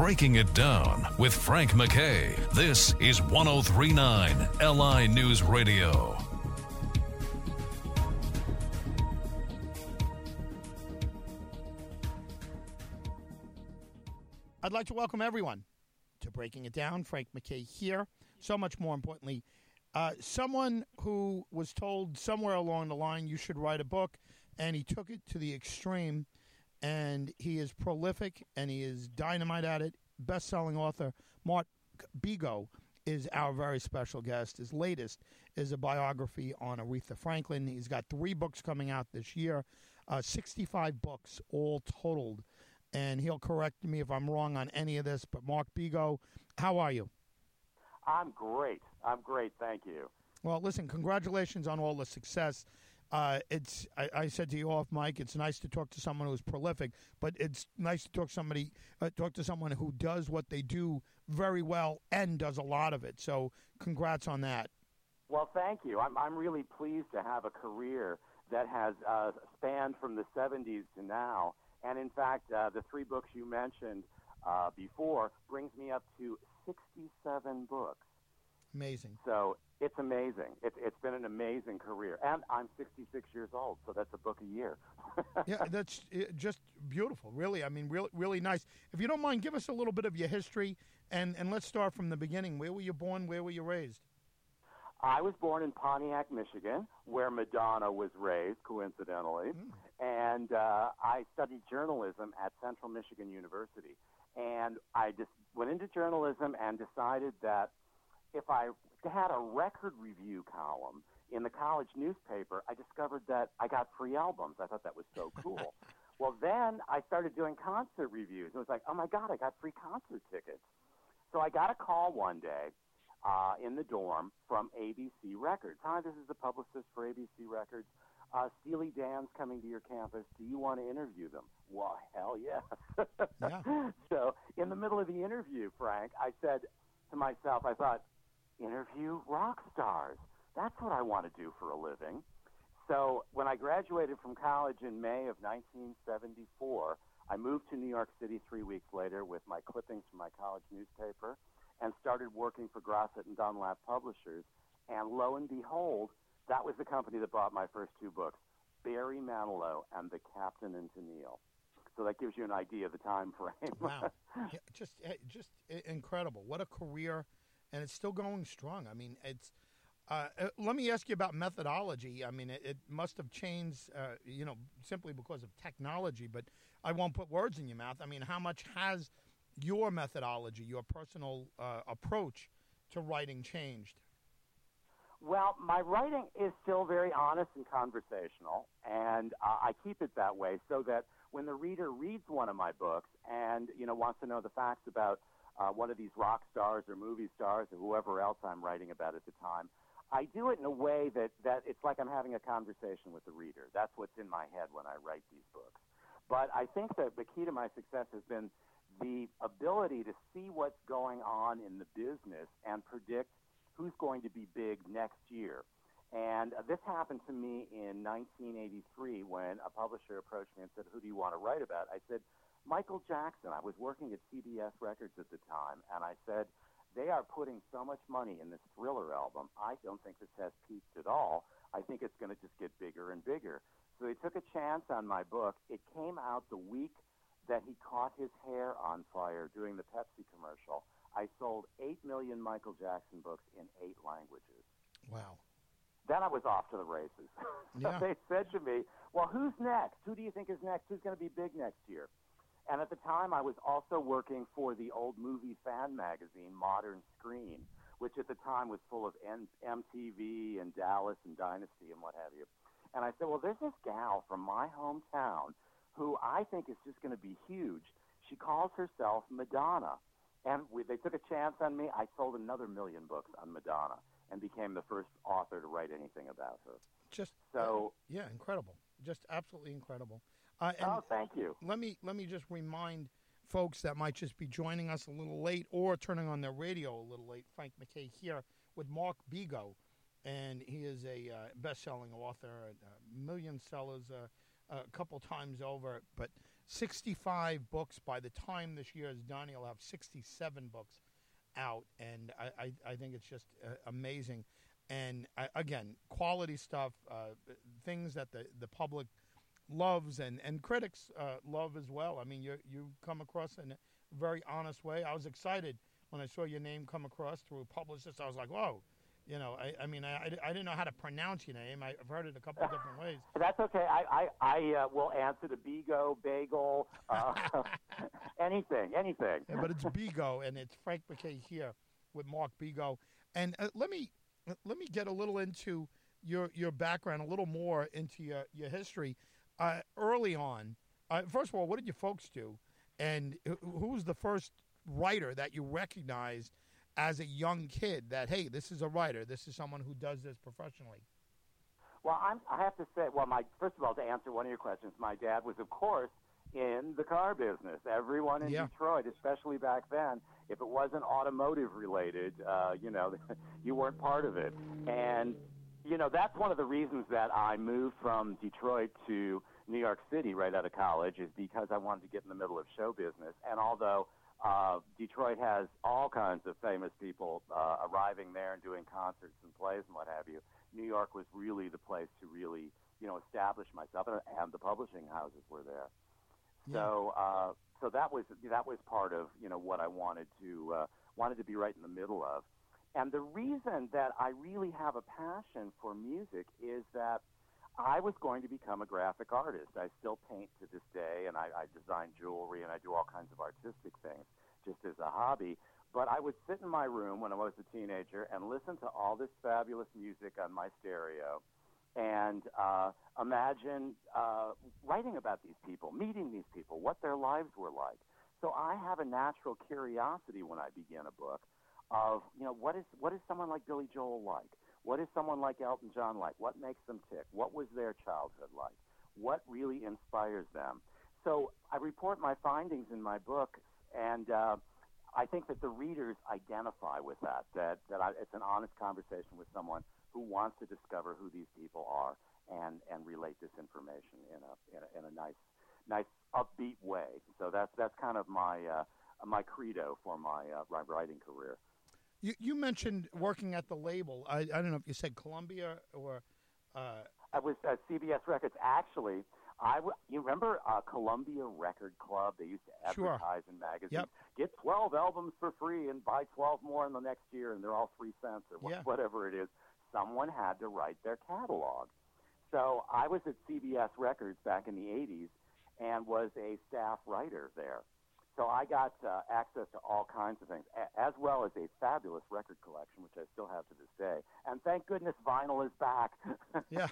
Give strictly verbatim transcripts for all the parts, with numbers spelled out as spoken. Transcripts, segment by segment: Breaking It Down with Frank MacKay. This is one oh three nine L I News Radio. I'd like to welcome everyone to Breaking It Down. Frank MacKay here. So much more importantly, uh, someone who was told somewhere along the line, you should write a book, and he took it to the extreme, and he is prolific, and he is dynamite at it. Best-selling author Mark Bego is our very special guest. His latest is a biography on Aretha Franklin. He's got three books coming out this year, uh, sixty-five books all totaled. And he'll correct me if I'm wrong on any of this, but Mark Bego, how are you? I'm great. I'm great, thank you. Well, listen, congratulations on all the success. Uh, it's I, I said to you off mic, it's nice to talk to someone who's prolific, but it's nice to talk somebody uh, talk to someone who does what they do very well and does a lot of it. So congrats on that. Well, thank you. I'm, I'm really pleased to have a career that has uh, spanned from the seventies to now. And, in fact, uh, the three books you mentioned uh, before brings me up to sixty-seven books. Amazing. So it's amazing. It, it's been an amazing career. And I'm sixty-six years old, so that's a book a year. Yeah, that's just beautiful, really. I mean, really, really nice. If you don't mind, give us a little bit of your history, and, and let's start from the beginning. Where were you born? Where were you raised? I was born in Pontiac, Michigan, where Madonna was raised, coincidentally. Mm. And uh, I studied journalism at Central Michigan University. And I just went into journalism and decided that if I had a record review column in the college newspaper, I discovered that I got free albums. I thought that was so cool. Well, then I started doing concert reviews. It was like, oh, my God, I got free concert tickets. So I got a call one day uh, in the dorm from A B C Records. Hi, this is the publicist for A B C Records. Uh, Steely Dan's coming to your campus. Do you want to interview them? Well, hell yes. Yeah. So in the middle of the interview, Frank, I said to myself, I thought, interview rock stars. That's what I want to do for a living. So when I graduated from college in May of nineteen seventy-four, I moved to New York City three weeks later with my clippings from my college newspaper and started working for Grosset and Dunlap Publishers. And lo and behold, that was the company that bought my first two books, Barry Manilow and The Captain and Tennille. So that gives you an idea of the time frame. Wow. Yeah, just just incredible. What a career, and it's still going strong. I mean, it's uh, let me ask you about methodology. I mean, it, it must have changed, uh, you know, simply because of technology, but I won't put words in your mouth. I mean, how much has your methodology, your personal uh, approach to writing changed? Well, my writing is still very honest and conversational, and uh, I keep it that way so that when the reader reads one of my books and, you know, wants to know the facts about uh, one of these rock stars or movie stars or whoever else I'm writing about at the time, I do it in a way that, that it's like I'm having a conversation with the reader. That's what's in my head when I write these books. But I think that the key to my success has been the ability to see what's going on in the business and predict who's going to be big next year. And uh, this happened to me in nineteen eighty-three when a publisher approached me and said, who do you want to write about? I said, Michael Jackson. I was working at C B S Records at the time, and I said, they are putting so much money in this Thriller album. I don't think this has peaked at all. I think it's going to just get bigger and bigger. So they took a chance on my book. It came out the week that he caught his hair on fire during the Pepsi commercial. I sold eight million Michael Jackson books in eight languages. Wow. Then I was off to the races. Yeah. They said to me, well, who's next? Who do you think is next? Who's going to be big next year? And at the time, I was also working for the old movie fan magazine, Modern Screen, which at the time was full of M T V and Dallas and Dynasty and what have you. And I said, well, there's this gal from my hometown who I think is just going to be huge. She calls herself Madonna. And we, they took a chance on me. I sold another million books on Madonna and became the first author to write anything about her. Just so, uh, yeah, incredible, just absolutely incredible. Uh, and oh, thank you. Let me let me just remind folks that might just be joining us a little late or turning on their radio a little late. Frank MacKay here with Mark Bego, and he is a uh, best-selling author, a million sellers, uh, a couple times over, but sixty-five books. By the time this year is done, he'll have sixty-seven books out, and I, I, I think it's just uh, amazing. And uh, again, quality stuff, uh, things that the, the public loves and, and critics uh, love as well. I mean, you you come across in a very honest way. I was excited when I saw your name come across through Publicist. I was like, whoa. You know, I, I mean, I, I didn't know how to pronounce your name. I've heard it a couple of different ways. That's okay. I, I, I uh, will answer to Bego, Bagel, uh, anything, anything. Yeah, but it's Bego, and it's Frank MacKay here with Mark Bego. And uh, let me let me get a little into your your background, a little more into your, your history. Uh, early on, uh, first of all, what did your folks do? And who was the first writer that you recognized as a young kid that, hey, this is a writer, this is someone who does this professionally? Well, I'm, I have to say, well, my first of all, to answer one of your questions, my dad was, of course, in the car business. Everyone in yeah. Detroit, especially back then, if it wasn't automotive-related, uh, you know, you weren't part of it. And, you know, that's one of the reasons that I moved from Detroit to New York City right out of college, is because I wanted to get in the middle of show business. And although Uh, Detroit has all kinds of famous people uh, arriving there and doing concerts and plays and what have you, New York was really the place to really, you know, establish myself, and, and the publishing houses were there. Yeah. So, uh, so that was that was part of, you know, what I wanted to uh, wanted to be right in the middle of. And the reason that I really have a passion for music is that I was going to become a graphic artist. I still paint to this day, and I, I design jewelry, and I do all kinds of artistic things just as a hobby. But I would sit in my room when I was a teenager and listen to all this fabulous music on my stereo and uh, imagine uh, writing about these people, meeting these people, what their lives were like. So I have a natural curiosity when I begin a book of, you know, what is what is someone like Billy Joel like? What is someone like Elton John like? What makes them tick? What was their childhood like? What really inspires them? So I report my findings in my book, and uh, I think that the readers identify with that, that, that I, it's an honest conversation with someone who wants to discover who these people are and, and relate this information in a, in a, in a nice, nice upbeat way. So that's, that's kind of my, uh, my credo for my uh, writing career. You you mentioned working at the label. I, I don't know if you said Columbia or... Uh... I was at C B S Records. Actually, I w- you remember uh, Columbia Record Club? They used to advertise sure. in magazines. Yep. Get twelve albums for free and buy twelve more in the next year, and they're all three cents or wh- yeah. whatever it is. Someone had to write their catalog. So I was at C B S Records back in the eighties and was a staff writer there. So I got uh, access to all kinds of things, a- as well as a fabulous record collection, which I still have to this day. And thank goodness vinyl is back. yeah.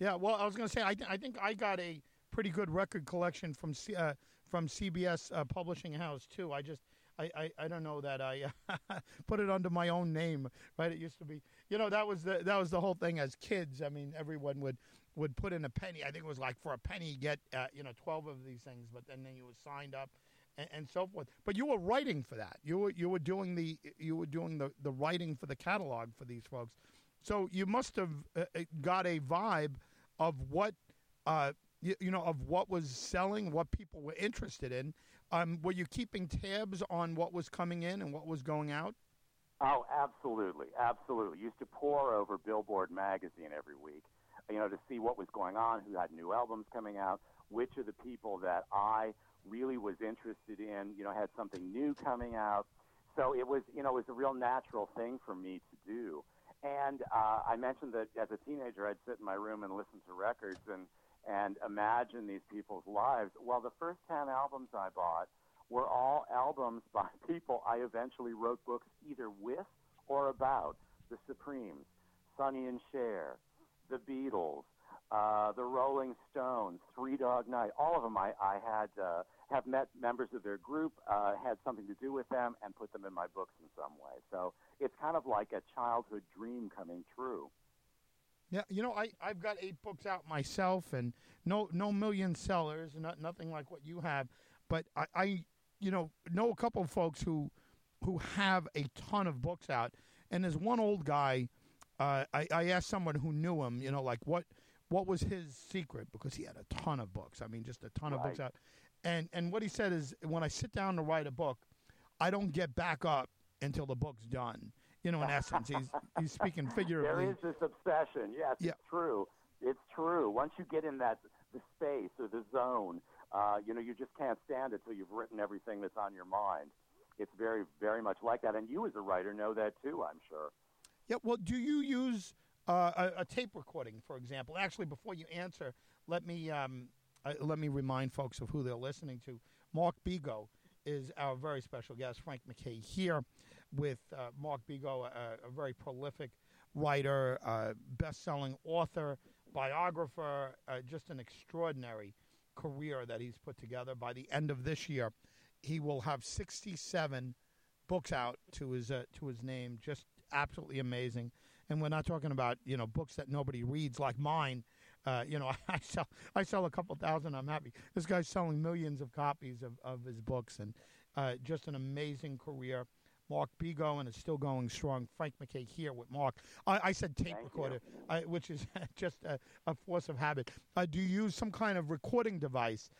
yeah, well, I was going to say, I, th- I think I got a pretty good record collection from C- uh, from C B S uh, Publishing House, too. I just, I, I, I don't know that I uh, put it under my own name, right? It used to be, you know, that was the that was the whole thing as kids. I mean, everyone would... would put in a penny. I think it was like for a penny you get uh, you know twelve of these things, but then, then you were signed up and, and so forth. But you were writing for that. You were you were doing the you were doing the, the writing for the catalog for these folks. So you must have uh, got a vibe of what uh you, you know of what was selling, what people were interested in. Um, were you keeping tabs on what was coming in and what was going out? Oh, absolutely, absolutely. Used to pore over Billboard magazine every week, you know, to see what was going on, who had new albums coming out, which of the people that I really was interested in, you know, had something new coming out. So it was, you know, it was a real natural thing for me to do. And uh, I mentioned that as a teenager, I'd sit in my room and listen to records and, and imagine these people's lives. Well, the first ten albums I bought were all albums by people I eventually wrote books either with or about. The Supremes, Sonny and Cher, The Beatles, uh, The Rolling Stones, Three Dog Night, all of them I, I had uh, have met members of their group, uh, had something to do with them, and put them in my books in some way. So it's kind of like a childhood dream coming true. Yeah, you know, I, I've got eight books out myself, and no no million sellers, not, nothing like what you have. But I, I you know, know a couple of folks who who have a ton of books out, and there's one old guy. Uh, I, I asked someone who knew him, you know, like what what was his secret? Because he had a ton of books. I mean, just a ton right. of books out. And and what he said is, when I sit down to write a book, I don't get back up until the book's done. You know, in essence, he's he's speaking figuratively. There is this obsession. Yes, yeah. It's true. It's true. Once you get in that the space or the zone, uh, you know, you just can't stand it till you've written everything that's on your mind. It's very, very much like that. And you as a writer know that too, I'm sure. Yeah, well, do you use uh, a, a tape recording, for example? Actually, before you answer, let me um, uh, let me remind folks of who they're listening to. Mark Bego is our very special guest, Frank MacKay here with uh, Mark Bego, a, a very prolific writer, uh, best-selling author, biographer, uh, just an extraordinary career that he's put together. By the end of this year, he will have sixty-seven books out to his uh, to his name. Just absolutely amazing. And we're not talking about, you know, books that nobody reads like mine. Uh, you know, I sell I sell a couple thousand. I'm happy. This guy's selling millions of copies of, of his books, and uh, just an amazing career. Mark Bego, and it's still going strong. Frank MacKay here with Mark. I, I said tape Thank recorder, I, which is just a, a force of habit. Uh, do you use some kind of recording device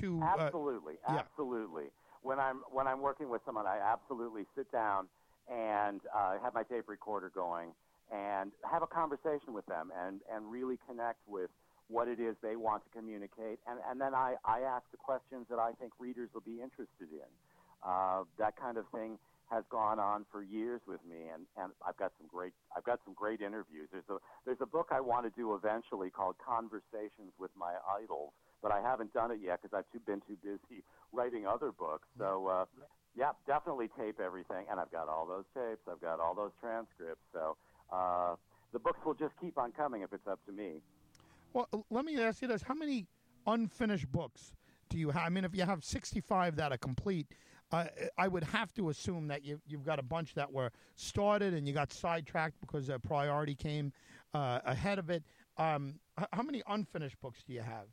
to? Uh, absolutely, absolutely. Yeah. When I'm when I'm working with someone, I absolutely sit down and uh, have my tape recorder going and have a conversation with them and, and really connect with what it is they want to communicate. And, and then I, I ask the questions that I think readers will be interested in. Uh, that kind of thing has gone on for years with me, and, and I've got some great I've got some great interviews. There's a there's a book I want to do eventually called Conversations with My Idols, but I haven't done it yet because I've too, been too busy writing other books. So uh, yeah, definitely tape everything, and I've got all those tapes, I've got all those transcripts. So uh, the books will just keep on coming if it's up to me. Well, let me ask you this: how many unfinished books do you have? I mean, if you have sixty-five that are complete. Uh, I would have to assume that you, you've got a bunch that were started and you got sidetracked because a priority came uh, ahead of it. Um, h- how many unfinished books do you have?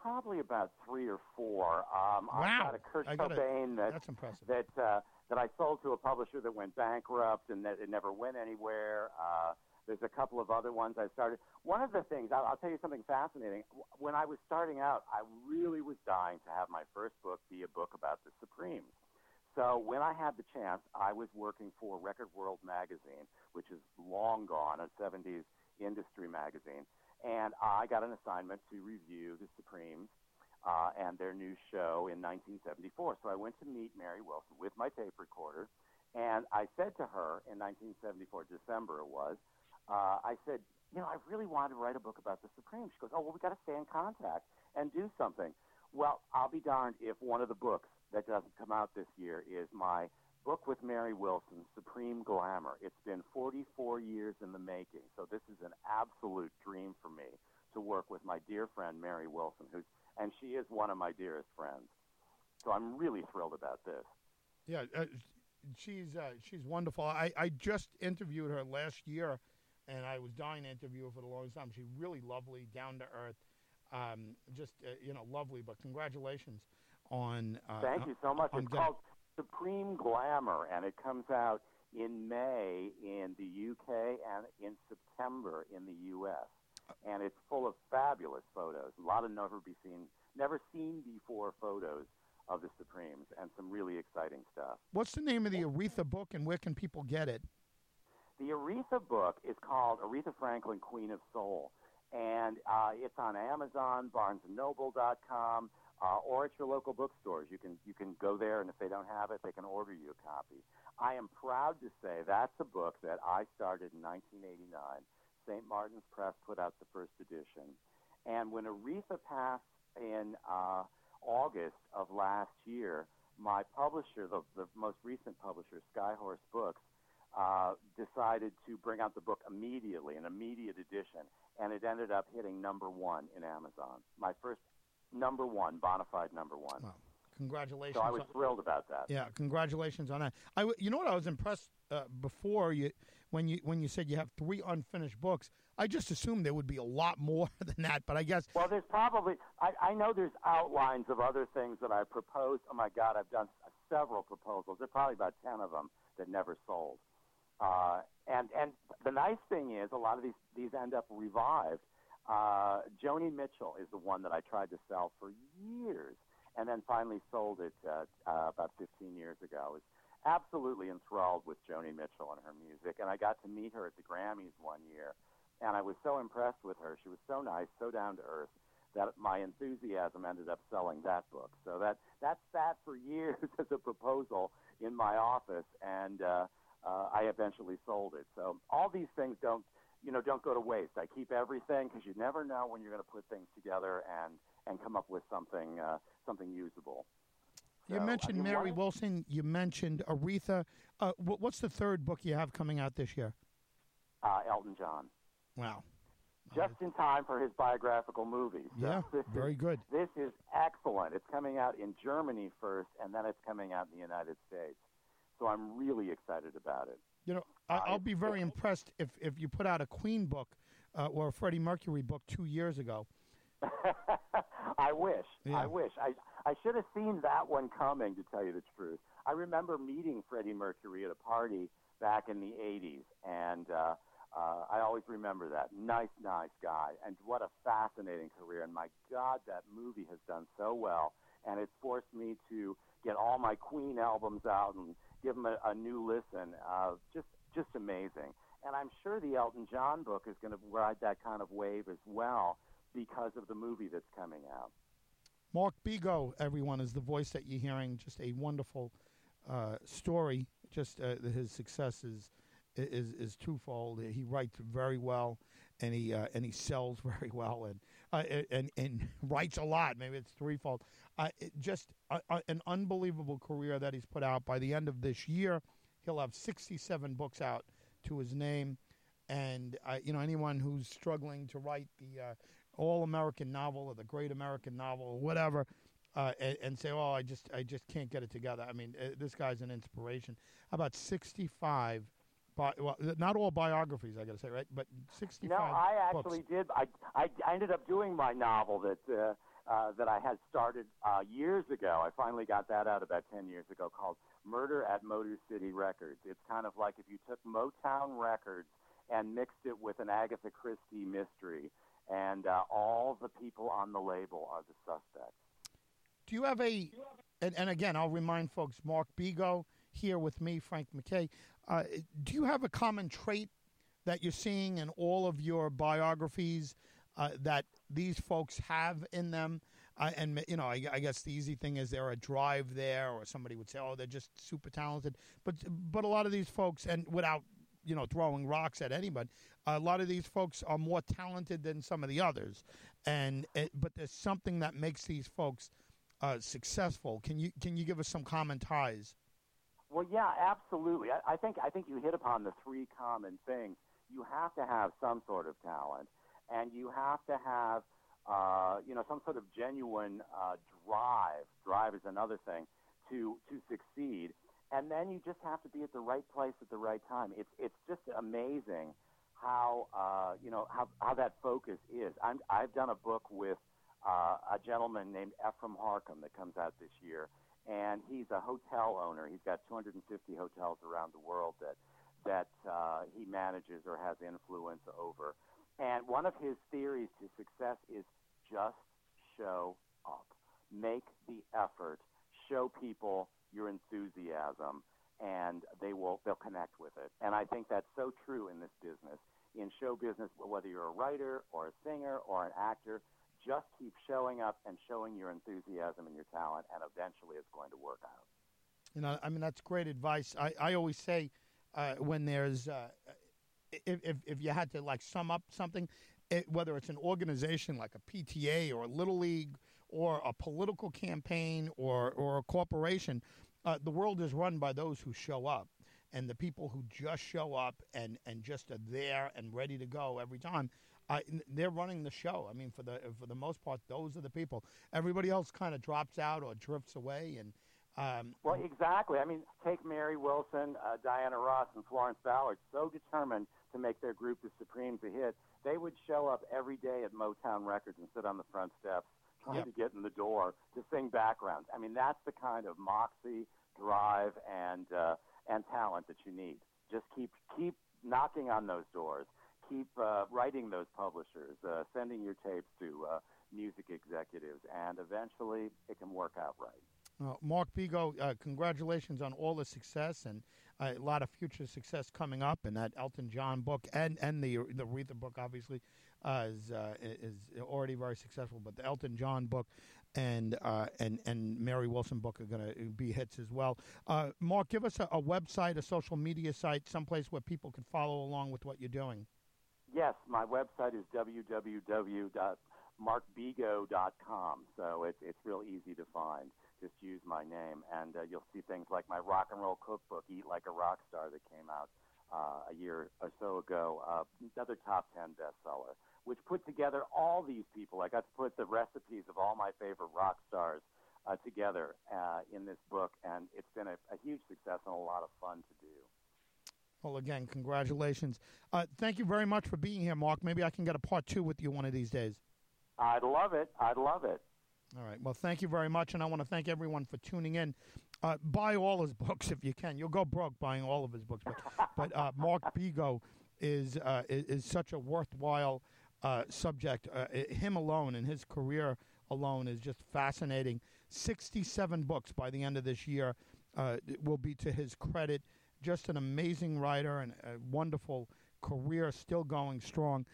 Probably about three or four. Um, wow. I've got a Kurt I Cobain gotta, that, that's impressive. That, uh, that I sold to a publisher that went bankrupt and that it never went anywhere. Uh, there's a couple of other ones I started. One of the things, I'll, I'll tell you something fascinating. When I was starting out, I really was dying to have my first book be a book about the Supremes. So when I had the chance, I was working for Record World magazine, which is long gone, a seventies industry magazine, and I got an assignment to review the Supremes uh, and their new show in nineteen seventy-four. So I went to meet Mary Wilson with my tape recorder, and I said to her in nineteen seventy-four, December it was, uh, I said, you know, I really wanted to write a book about the Supremes. She goes, oh, well, we got to stay in contact and do something. Well, I'll be darned if one of the books that doesn't come out this year is my book with Mary Wilson, Supreme Glamour. It's been forty-four years in the making, so this is an absolute dream for me to work with my dear friend Mary Wilson, who's and she is one of my dearest friends. So I'm really thrilled about this. Yeah, uh, she's uh, she's wonderful. I, I just interviewed her last year. And I was dying to interview her for the longest time. She's really lovely, down to earth, um, just uh, you know, lovely. But congratulations on uh, thank you so much. It's getting... called Supreme Glamour, and it comes out in May in the U K and in September in the U S And it's full of fabulous photos, a lot of never be seen, never seen before photos of the Supremes, and some really exciting stuff. What's the name of the Aretha book, and where can people get it? The Aretha book is called Aretha Franklin, Queen of Soul, and uh, it's on Amazon, barnes and noble dot com, uh, or at your local bookstores. You can you can go there, and if they don't have it, they can order you a copy. I am proud to say that's a book that I started in nineteen eighty-nine. Saint Martin's Press put out the first edition, and when Aretha passed in uh, August of last year, my publisher, the, the most recent publisher, Skyhorse Books, Uh, decided to bring out the book immediately, an immediate edition, and it ended up hitting number one in Amazon. My first number one, bona fide number one. Wow. Congratulations. So I was on, thrilled about that. Yeah, congratulations on that. I, you know what, I was impressed uh, before you when you when you said you have three unfinished books. I just assumed there would be a lot more than that, but I guess... Well, there's probably... I, I know there's outlines of other things that I proposed. Oh, my God, I've done several proposals. There are probably about ten of them that never sold. Uh, and, and the nice thing is a lot of these, these end up revived. Uh, Joni Mitchell is the one that I tried to sell for years, and then finally sold it uh, uh, about fifteen years ago. I was absolutely enthralled with Joni Mitchell and her music, and I got to meet her at the Grammys one year, and I was so impressed with her. She was so nice, so down to earth, that my enthusiasm ended up selling that book. So that that sat for years as a proposal in my office, and uh, uh, I eventually sold it. So all these things don't, you know, don't go to waste. I keep everything because you never know when you're going to put things together and, and come up with something uh, something usable. So, you mentioned I mean, Mary Wilson. You mentioned Aretha. Uh, what's the third book you have coming out this year? Uh, Elton John. Wow. Just in time for his biographical movie. So yeah, very good. Is, this is excellent. It's coming out in Germany first, and then it's coming out in the United States. So I'm really excited about it. You know, I, I'll be very impressed if, if you put out a Queen book uh, or a Freddie Mercury book two years ago. I wish. Yeah. I wish. I, I should have seen that one coming, to tell you the truth. I remember meeting Freddie Mercury at a party back in the eighties, and... Uh, Uh, I always remember that. Nice, nice guy. And what a fascinating career. And my God, that movie has done so well. And it forced me to get all my Queen albums out and give them a, a new listen. Uh, just just amazing. And I'm sure the Elton John book is going to ride that kind of wave as well because of the movie that's coming out. Mark Bego, everyone, is the voice that you're hearing. Just a wonderful uh, story. Just uh, his success is... Is is twofold. He writes very well, and he uh, and he sells very well, and uh, and and writes a lot. Maybe it's threefold. Uh, it just uh, uh, an unbelievable career that he's put out. By the end of this year, he'll have sixty-seven books out to his name, and uh, you know, anyone who's struggling to write the uh, all-American novel or the great American novel or whatever. Uh, and, and say, oh, I just I just can't get it together. I mean, uh, this guy's an inspiration. How about sixty-five? Bi- well, not all biographies, I got to say, right? But sixty-five. No, I actually books. did. I, I I ended up doing my novel that uh, uh, that I had started uh, years ago. I finally got that out about ten years ago, called Murder at Motor City Records. It's kind of like if you took Motown Records and mixed it with an Agatha Christie mystery, and uh, all the people on the label are the suspects. Do you have a? And, and again, I'll remind folks, Mark Bego. Here with me, Frank MacKay. Uh, do you have a common trait that you're seeing in all of your biographies uh, that these folks have in them? Uh, and, you know, I, I guess the easy thing is there a drive there, or somebody would say, oh, they're just super talented. But but a lot of these folks, and without, you know, throwing rocks at anybody, a lot of these folks are more talented than some of the others. And it, but there's something that makes these folks uh, successful. Can you can you give us some common ties? Well, yeah, absolutely. I, I think I think you hit upon the three common things. You have to have some sort of talent, and you have to have, uh, you know, some sort of genuine uh, drive. Drive is another thing to to succeed, and then you just have to be at the right place at the right time. It's it's just amazing how uh, you know how, how that focus is. I'm, I've done a book with uh, a gentleman named Ephraim Harcum that comes out this year. And he's a hotel owner. He's got two hundred fifty hotels around the world that that uh, he manages or has influence over. And one of his theories to success is just show up. Make the effort. Show people your enthusiasm, and they will they'll connect with it. And I think that's so true in this business. In show business, whether you're a writer or a singer or an actor, just keep showing up and showing your enthusiasm and your talent, and eventually it's going to work out. You know, I mean, that's great advice. I, I always say uh, when there's, uh, if, if if you had to, like, sum up something, it, whether it's an organization like a P T A or a Little League or a political campaign or, or a corporation, uh, the world is run by those who show up. And the people who just show up and, and just are there and ready to go every time, uh, they're running the show. I mean, for the for the most part, those are the people. Everybody else kind of drops out or drifts away. And um, well, exactly. I mean, take Mary Wilson, uh, Diana Ross, and Florence Ballard, so determined to make their group, the Supremes, a hit. They would show up every day at Motown Records and sit on the front steps trying yep. to get in the door to sing backgrounds. I mean, that's the kind of moxie, drive, and... Uh, and talent that you need. Just keep keep knocking on those doors. keep uh, writing those publishers, uh, sending your tapes to uh, music executives, and eventually it can work out right. Uh, Mark Bego, uh, congratulations on all the success and uh, a lot of future success coming up, and that Elton John book and, and the the Aretha book, obviously, uh, is uh, is already very successful. But the Elton John book and uh, and and Mary Wilson book are going to be hits as well. Uh, Mark, give us a, a website, a social media site, someplace where people can follow along with what you're doing. Yes, my website is w w w dot mark bego dot com, so it, it's real easy to find. Just use my name, and uh, you'll see things like my rock and roll cookbook, Eat Like a Rock Star, that came out uh, a year or so ago, uh, another top ten bestseller, which put together all these people. I got to put the recipes of all my favorite rock stars uh, together uh, in this book, and it's been a, a huge success and a lot of fun to do. Well, again, congratulations. Uh, thank you very much for being here, Mark. Maybe I can get a part two with you one of these days. I'd love it. I'd love it. All right. Well, thank you very much, and I want to thank everyone for tuning in. Uh, buy all his books if you can. You'll go broke buying all of his books. But, but uh, Mark Bego is, uh, is is such a worthwhile uh, subject. Uh, him alone and his career alone is just fascinating. sixty-seven books by the end of this year uh, will be to his credit. Just an amazing writer and a wonderful career, still going strong.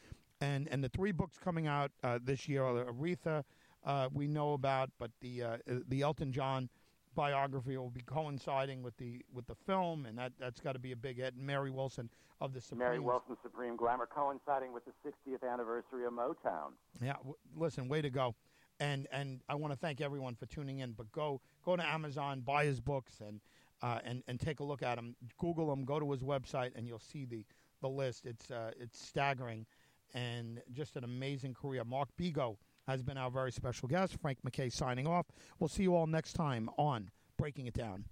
And, and the three books coming out uh, this year are Aretha, Uh, we know about, but the uh, the Elton John biography will be coinciding with the with the film, and that that's got to be a big hit. Mary Wilson of the Supremes. Mary Wilson, Supreme Glamour, coinciding with the sixtieth anniversary of Motown. Yeah, w- listen, way to go, and and I want to thank everyone for tuning in. But go go to Amazon, buy his books, and uh, and and take a look at him. Google him, go to his website, and you'll see the the list. It's uh, it's staggering, and just an amazing career. Mark Bego has been our very special guest. Frank MacKay signing off. We'll see you all next time on Breaking It Down.